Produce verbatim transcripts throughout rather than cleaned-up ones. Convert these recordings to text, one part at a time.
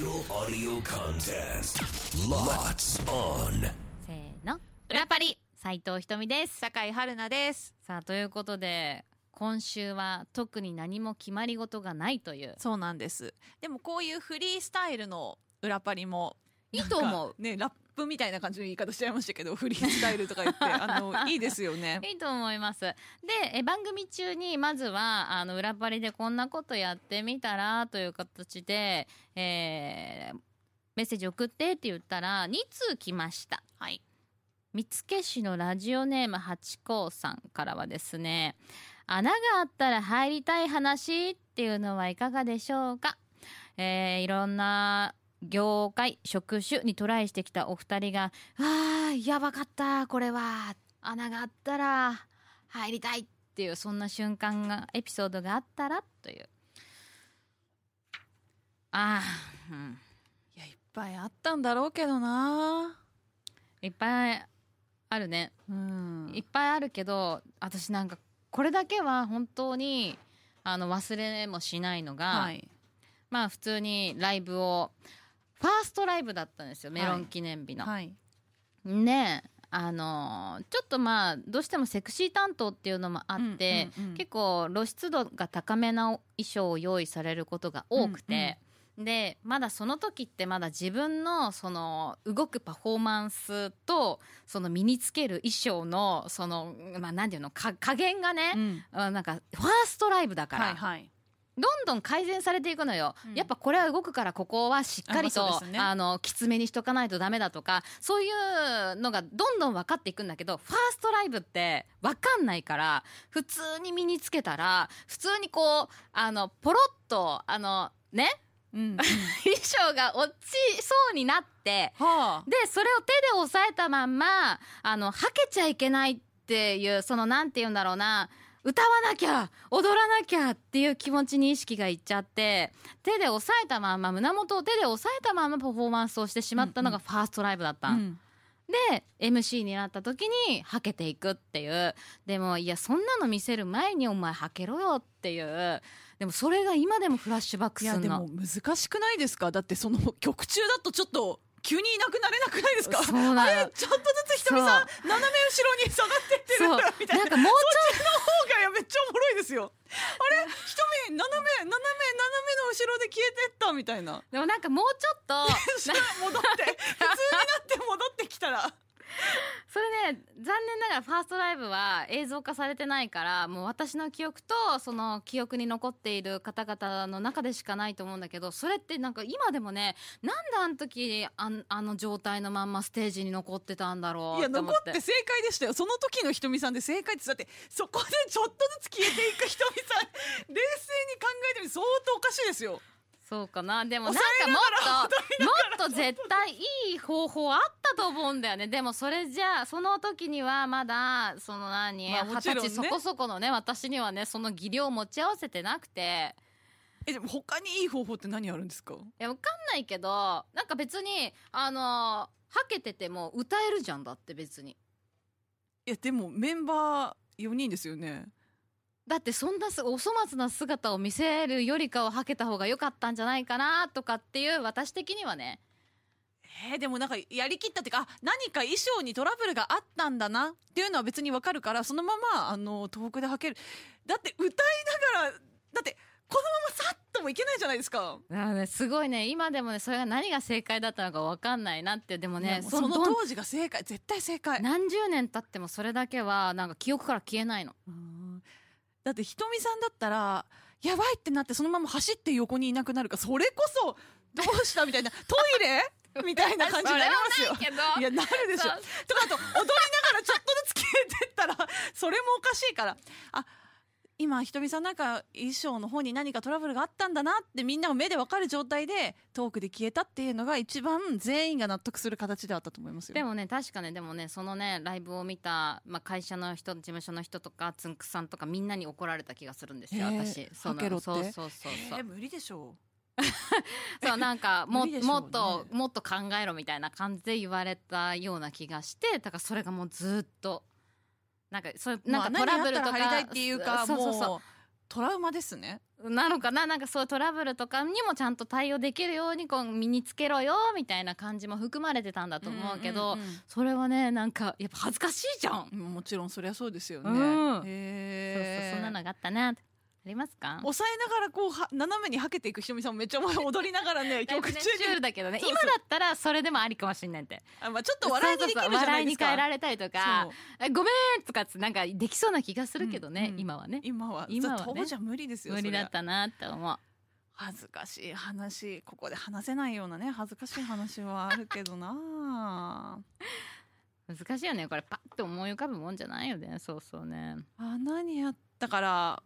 Digital Audio Contest Lots On せーの、裏パリ斉藤ひとみです。酒井春菜です。さあ、ということで今週は特に何も決まり事がないという。そうなんです。でもこういうフリースタイルの裏パリもいいと思うね。ラップみたいな感じの言い方しちゃいましたけど、フリースタイルとか言ってあのいいですよね。いいと思います。でえ番組中にまずはあの裏パリでこんなことやってみたらという形で、えー、メッセージ送ってって言ったらにつう来ました。はい、見附市のラジオネーム八甲さんからはですね、穴があったら入りたい話っていうのはいかがでしょうか。えー、いろんな業界職種にトライしてきたお二人が、あーやばかったこれは、穴があったら入りたいっていう、そんな瞬間がエピソードがあったらという。あー、うん、いやいっぱいあったんだろうけどな。いっぱいあるね。うん、いっぱいあるけど、私なんかこれだけは本当にあの忘れもしないのが、はい、まあ普通にライブをファーストライブだったんですよ、メロン記念日の、はいはい、ねえ、あのちょっとまあどうしてもセクシー担当っていうのもあって、うんうんうん、結構露出度が高めな衣装を用意されることが多くて、うんうん、でまだその時ってまだ自分のその動くパフォーマンスとその身につける衣装のそのまあ何ていうのか加減がね、うん、なんかファーストライブだから、はいはい、どんどん改善されていくのよ、うん、やっぱこれは動くからここはしっかりと、あ、まあそうですね、あのきつめにしとかないとダメだとか、そういうのがどんどん分かっていくんだけど、ファーストライブって分かんないから、普通に身につけたら普通にこうあのポロッとあのね、うんうん、衣装が落ちそうになって、はあ、でそれを手で押さえたまんまあのはけちゃいけないっていう、そのなんて言うんだろうな、歌わなきゃ踊らなきゃっていう気持ちに意識がいっちゃって、手で押さえたまんま、胸元を手で押さえたままパフォーマンスをしてしまったのがファーストライブだった、うんうん、で エムシー になった時にはけていくっていう。でもいや、そんなの見せる前にお前はけろよっていう。でもそれが今でもフラッシュバックするの。いやでも難しくないですか。だってその曲中だとちょっと急にいなくなれなくないですか。そうな、あれちょっとずつひとみさん斜め後ろに下がっていってるみたいな。なんかもうちょっとそっちの方がめっちゃおもろいですよ。あれひとみ斜め斜め斜めの後ろで消えてったみたいな。でもなんかもうちょっと戻って普通になって戻ってきたらそれね、残念ながらファーストライブは映像化されてないから、もう私の記憶とその記憶に残っている方々の中でしかないと思うんだけど、それってなんか今でもね、なんであの時 あ, あの状態のまんまステージに残ってたんだろうって思って。いや残って正解でしたよ、その時のひとみさんで正解です。だってそこでちょっとずつ消えていくひとみさん冷静に考えてみる、相当おかしいですよ。そうかな。でもなんかもっともっと絶対いい方法あったと思うんだよね。でもそれじゃあその時にはまだその何、まあね、はたちそこそこのね、私にはねその技量を持ち合わせてなくて。えでも他にいい方法って何あるんですか。いやわかんないけど、なんか別にあのはけてても歌えるじゃん。だって別に。いやでもメンバーよにんですよね。だってそんなお粗末な姿を見せるよりかははけた方が良かったんじゃないかなとかっていう、私的にはね。えー、でもなんかやりきったっていうか、あ、何か衣装にトラブルがあったんだなっていうのは別に分かるから、そのままあの遠くではける。だって歌いながら、だってこのままさっともいけないじゃないですか。だからね、すごいね、今でもねそれが何が正解だったのか分かんないなって。でもね、もその当時が正解、絶対正解。何十年経ってもそれだけはなんか記憶から消えないの。うーん、だってひとみさんだったらやばいってなってそのまま走って横にいなくなるか、それこそどうしたみたいなトイレみたいな感じになりますよ。いやなるでしょ。とかあと踊りながらちょっとずつ消えてったらそれもおかしいから、あ今ひとみさんなんか衣装の方に何かトラブルがあったんだなってみんなが目で分かる状態でトークで消えたっていうのが一番全員が納得する形であったと思いますよ。でもね確かね、でもねそのねライブを見た、まあ、会社の人、事務所の人とかつんくさんとかみんなに怒られた気がするんですよ、私。そのはけろって。そうそうそうそう。えー、無理でしょうそうなんか も,、ね、もっともっと考えろみたいな感じで言われたような気がして、だからそれがもうずっとなんかそういうなんかトラブルとか、もうトラウマですね。なのかな、なんかそういうトラブルとかにもちゃんと対応できるようにこう身につけろよみたいな感じも含まれてたんだと思うけど、うんうんうん、それはねなんかやっぱ恥ずかしいじゃん。もちろんそりゃそうですよね、うん、へそうそう、そんなのがあったな。ありますか？抑えながらこう斜めにはけていくひとみさんもめっちゃ踊りながらね曲中にシュールだけどね、そうそう今だったらそれでもありかもしれないって、あ、まあ、ちょっと笑いにできるじゃないですか。そうそうそう、笑いに変えられたりとかごめんとかつなんかできそうな気がするけどね、うんうん、今はね今は今は、ね、当時は無理ですよ。無理だったなって思う。恥ずかしい話、ここで話せないようなね恥ずかしい話はあるけどな難しいよねこれパッと思い浮かぶもんじゃないよね。そうそうね、あ、何やったから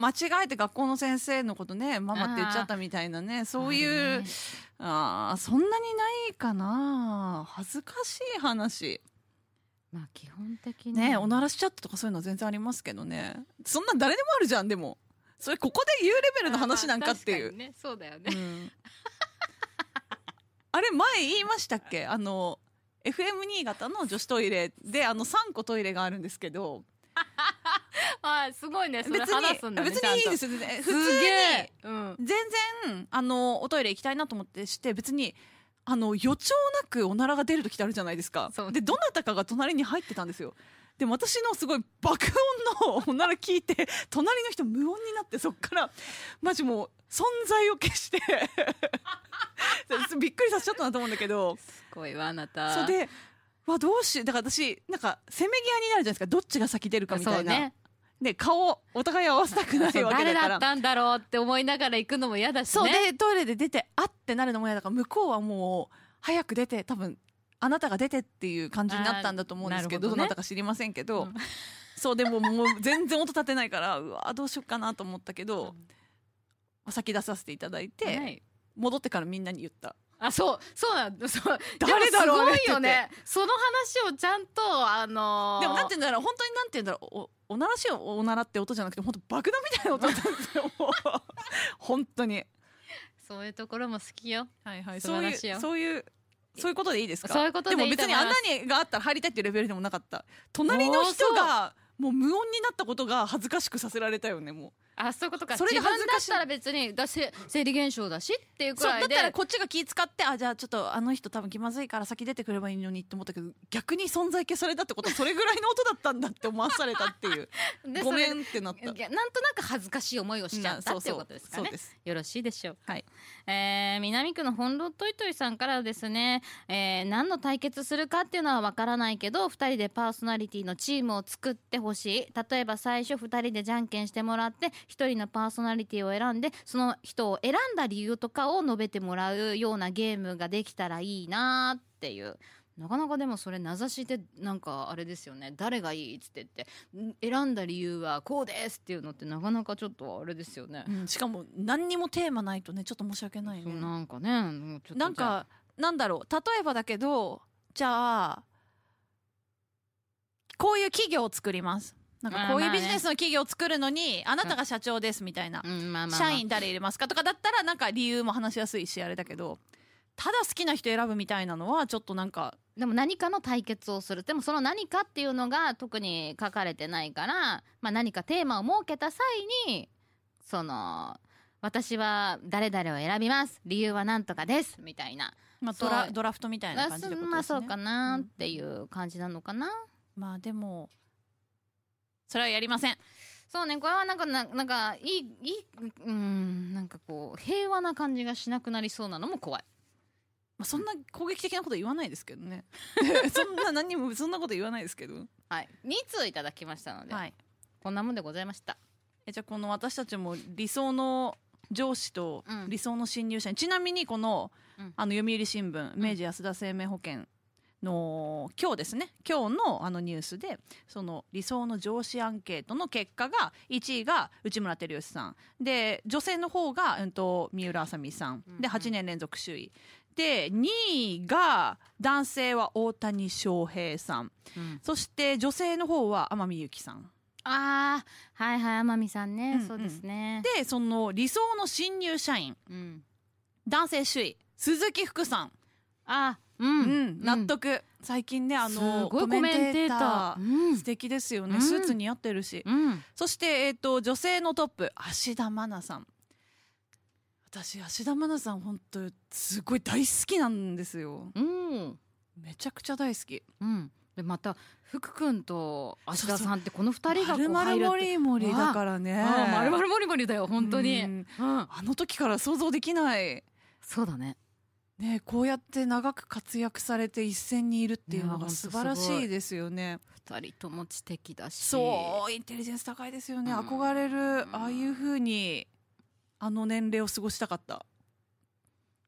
間違えて学校の先生のことねママって言っちゃったみたいなね、そういう、ああそんなにないかな恥ずかしい話。まあ基本的にねおならしちゃったとかそういうのは全然ありますけどね、そんなん誰でもあるじゃん。でもそれここで言うレベルの話なんかっていう、まあ、確かにね、そうだよね、うん、あれ前言いましたっけ、あの エフエム 新潟の女子トイレであのさんこトイレがあるんですけどはい、すごいねそれ話すんだね。別にいいですよね普通に、うん、全然あのおトイレ行きたいなと思ってして別にあの予兆なくおならが出る時ってあるじゃないですか。でどなたかが隣に入ってたんですよ。でも私のすごい爆音のおなら聞いて隣の人無音になって、そっからマジもう存在を消してびっくりさせちゃったなと思うんだけど、すごいわあなた。それでわどうし、だから私なんかせめぎ合いになるじゃないですか、どっちが先出るかみたいな、ね、で顔お互い合わせたくないわけだから誰だったんだろうって思いながら行くのも嫌だしね。そうでトイレで出てあってなるのも嫌だから、向こうはもう早く出て多分あなたが出てっていう感じになったんだと思うんですけど、 ど,、ね、どなたか知りませんけど、うん、そうでももう全然音立てないからうわどうしようかなと思ったけど、うん、先出させていただいて、はい、戻ってからみんなに言った。あ、そう、そうなの。そう。誰だろうね。すごいよね。その話をちゃんと、あのー、でもなんて言うんだろう、本当になんて言うんだろう、お、おならしお、おならって音じゃなくて、本当爆弾みたいな音だったんですよ。本当に。そういうところも好きよ。はいはい。そういう、そういう、そういうことでいいですか？そういうことでいいと思います。でも別に穴にがあったら入りたいっていうレベルでもなかった。隣の人が、もう無音になったことが恥ずかしくさせられたよね、もう。あ、そういうことか。それが恥ずかしい。自分だったら別にだせ生理現象だしっていうくらいで、そうだったらこっちが気使って、あ、じゃあちょっとあの人多分気まずいから先出てくればいいのにって思ったけど、逆に存在消されたってことはそれぐらいの音だったんだって思わされたっていうごめんってなった。なんとなく恥ずかしい思いをしちゃったっていうことですかね。そうそうそうです。よろしいでしょうか、はい。えー、南区の本堂といといさんからですね、えー、何の対決するかっていうのはわからないけどふたりでパーソナリティのチームを作ってほしい。例えば最初ふたりでじゃんけんしてもらって一人のパーソナリティを選んでその人を選んだ理由とかを述べてもらうようなゲームができたらいいなっていう。なかなかでもそれ名指しでなんかあれですよね、誰がいいっつって言って選んだ理由はこうですっていうのってなかなかちょっとあれですよね、うん、しかも何にもテーマないとねちょっと申し訳ないね。なんかねもうちょっとなんかなんだろう、例えばだけどじゃあこういう企業を作ります、なんかこういうビジネスの企業を作るのにあなたが社長ですみたいな、社員誰入れますかとかだったらなんか理由も話しやすいしあれだけど、ただ好きな人選ぶみたいなのはちょっとなんかでも何かの対決をする。でもその何かっていうのが特に書かれてないから、まあ、何かテーマを設けた際にその私は誰々を選びます理由はなんとかですみたいな、まあ、ドラ、ドラフトみたいな感じのことですね。まあそうかなっていう感じなのかな、うん、まあでもそれはやりません。そうね、これはなんかな、なんかいい、いい、うーん、なんかこう平和な感じがしなくなりそうなのも怖い。まあ、そんな攻撃的なこと言わないですけどね。そんな何もそんなこと言わないですけど。はい、に通いただきましたので、はい、こんなもんでございました。え、じゃあこの私たちも理想の上司と理想の新入社員、うん、ちなみにこの、うん、あの読売新聞、明治安田生命保険の今日ですね、今日のあのニュースでその理想の上司アンケートの結果がいちいが内村光良さんで、女性の方が、うん、と三浦あさみさんではちねん連続首位で、にいが男性は大谷翔平さん、うん、そして女性の方は天海祐希さん。あーはいはい、天海さんね、うんうん、そうですね。でその理想の新入社員、うん、男性首位鈴木福さん、あうんうん、納得、うん、最近ねあのコメンテーター、うん、素敵ですよね、うん、スーツ似合ってるし、うん、そして、えーと、女性のトップ芦田愛菜さん、私芦田愛菜さん本当すごい大好きなんですよ、うん、めちゃくちゃ大好き、うん、でまた福君と芦田さんってこのふたりがこう入るって丸々モリモリだからね、ああ丸々モリモリだよ本当に、うん、あの時から想像できない。そうだねね、こうやって長く活躍されて一線にいるっていうのが素晴らしいですよね。ふたりとも知的だし、そうインテリジェンス高いですよね、うん、憧れる。ああいう風にあの年齢を過ごしたかった。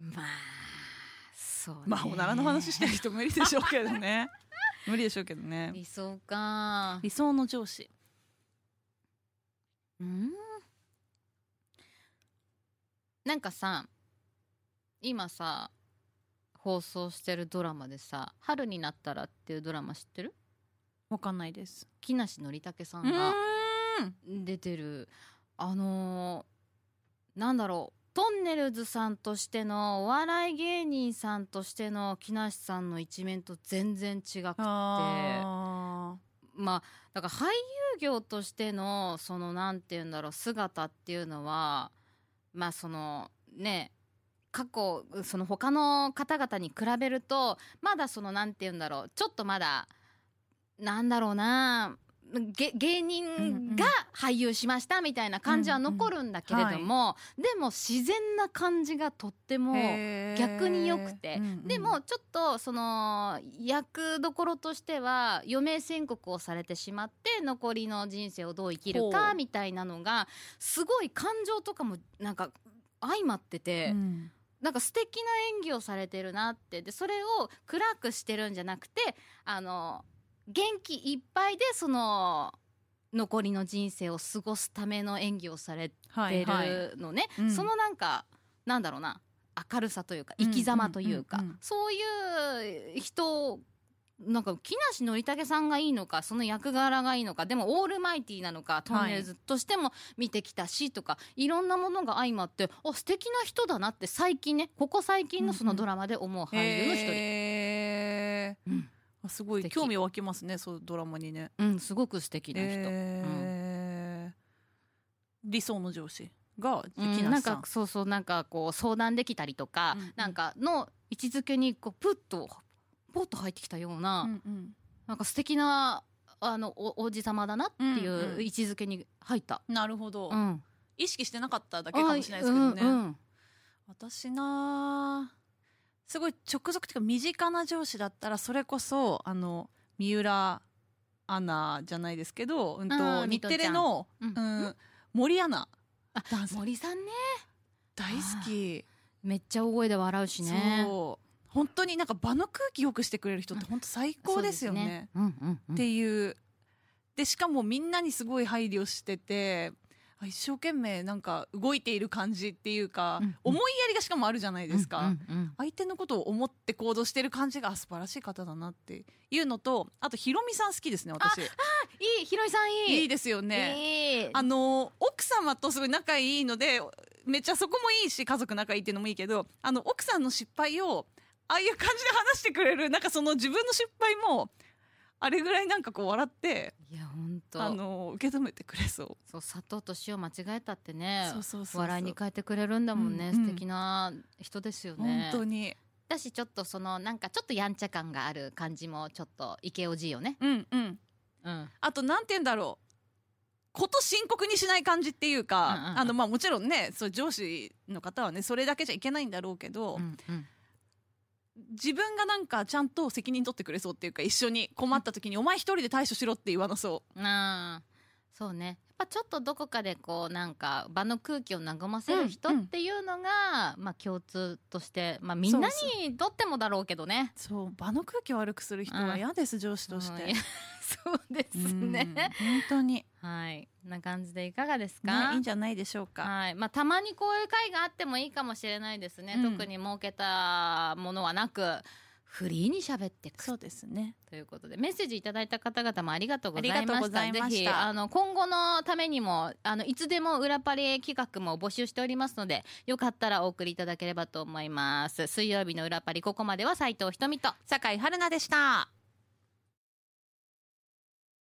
まあそうね、まあおならの話してる人無理でしょうけどね無理でしょうけどね。理想か、理想の上司、うん、なんかさ今さ放送してるドラマでさ、春になったらっていうドラマ知ってる？わかんないです。木梨憲武さんが出てる、あのー、なんだろう、トンネルズさんとしてのお笑い芸人さんとしての木梨さんの一面と全然違くて、あまあだから俳優業としてのそのなんていうんだろう姿っていうのはまあそのね過去その他の方々に比べるとまだそのなんていうんだろうちょっとまだなんだろうな芸人が俳優しましたみたいな感じは残るんだけれども、でも自然な感じがとっても逆によくて、でもちょっとその役どころとしては余命宣告をされてしまって残りの人生をどう生きるかみたいなのがすごい感情とかもなんか相まってて、うんなんか素敵な演技をされてるなって。でそれを暗くしてるんじゃなくてあの元気いっぱいでその残りの人生を過ごすための演技をされてるのね、はいはい、そのなんか、うん、なんだろうな明るさというか生き様というか、うんうんうんうん、そういう人なんか木梨憲武さんがいいのかその役柄がいいのかでもオールマイティなのかトンネルズとしても見てきたしとか、はい、いろんなものが相まってあ素敵な人だなって最近ねここ最近のそのドラマで思う俳優の一人、うんえーうん、あすごい興味湧きますねそうドラマにね、うん、すごく素敵な人、えーうん、理想の上司が木梨さん、うん、なんかそうそうなんかこう相談できたりとか、うん、なんかの位置づけにこうプッとポッと入ってきたような、うんうん、なんか素敵なあの王子様だなっていう位置づけに入った、うんうん、なるほど、うん、意識してなかっただけかもしれないですけどね、うんうん、私なすごい直属というか身近な上司だったらそれこそあの三浦アナじゃないですけど、うん、と日テレの、うんうん、森アナあ森さんね大好きめっちゃ大声で笑うしねそう本当になんか場の空気良くしてくれる人って本当最高ですよねっていうでしかもみんなにすごい配慮してて一生懸命なんか動いている感じっていうか、うんうん、思いやりがしかもあるじゃないですか、うんうんうん、相手のことを思って行動してる感じが素晴らしい方だなっていうのとあとひろみさん好きですね私ああいいひろみさんいいいいですよね、えー、あの奥様とすごい仲いいのでめっちゃそこもいいし家族仲いいっていうのもいいけどあの奥さんの失敗をああいう感じで話してくれるなんかその自分の失敗もあれぐらいなんかこう笑っていや本当あの受け止めてくれそうそう砂糖と塩間違えたってねそうそうそうそう笑いに変えてくれるんだもんね、うんうん、素敵な人ですよね本当にだしちょっとそのなんかちょっとやんちゃ感がある感じもちょっとイケオジよねうんうん、うん、あとなんて言うんだろうこと深刻にしない感じっていうか、うんうんうん、あのまあもちろんねそう上司の方はねそれだけじゃいけないんだろうけど、うんうん自分がなんかちゃんと責任取ってくれそうっていうか一緒に困った時にお前一人で対処しろって言わなそうあそうねやっぱちょっとどこかでこうなんか場の空気を和ませる人っていうのが、うん、まあ共通として、まあ、みんなにとってもだろうけどねそう、そう場の空気を悪くする人は嫌です、うん、上司として、うん、そうですね本当にはいな感じでいかがですか、ね、いいんじゃないでしょうかはい、まあ、たまにこういう会があってもいいかもしれないですね、うん、特に設けたものはなくフリーに喋ってく。そうですね。ということでメッセージいただいた方々もありがとうございました。ありがとうございました。ぜひあの今後のためにもあのいつでも裏パレ企画も募集しておりますので、よかったらお送りいただければと思います。水曜日の裏パリ、ここまでは斉藤ひとみと酒井春菜でした。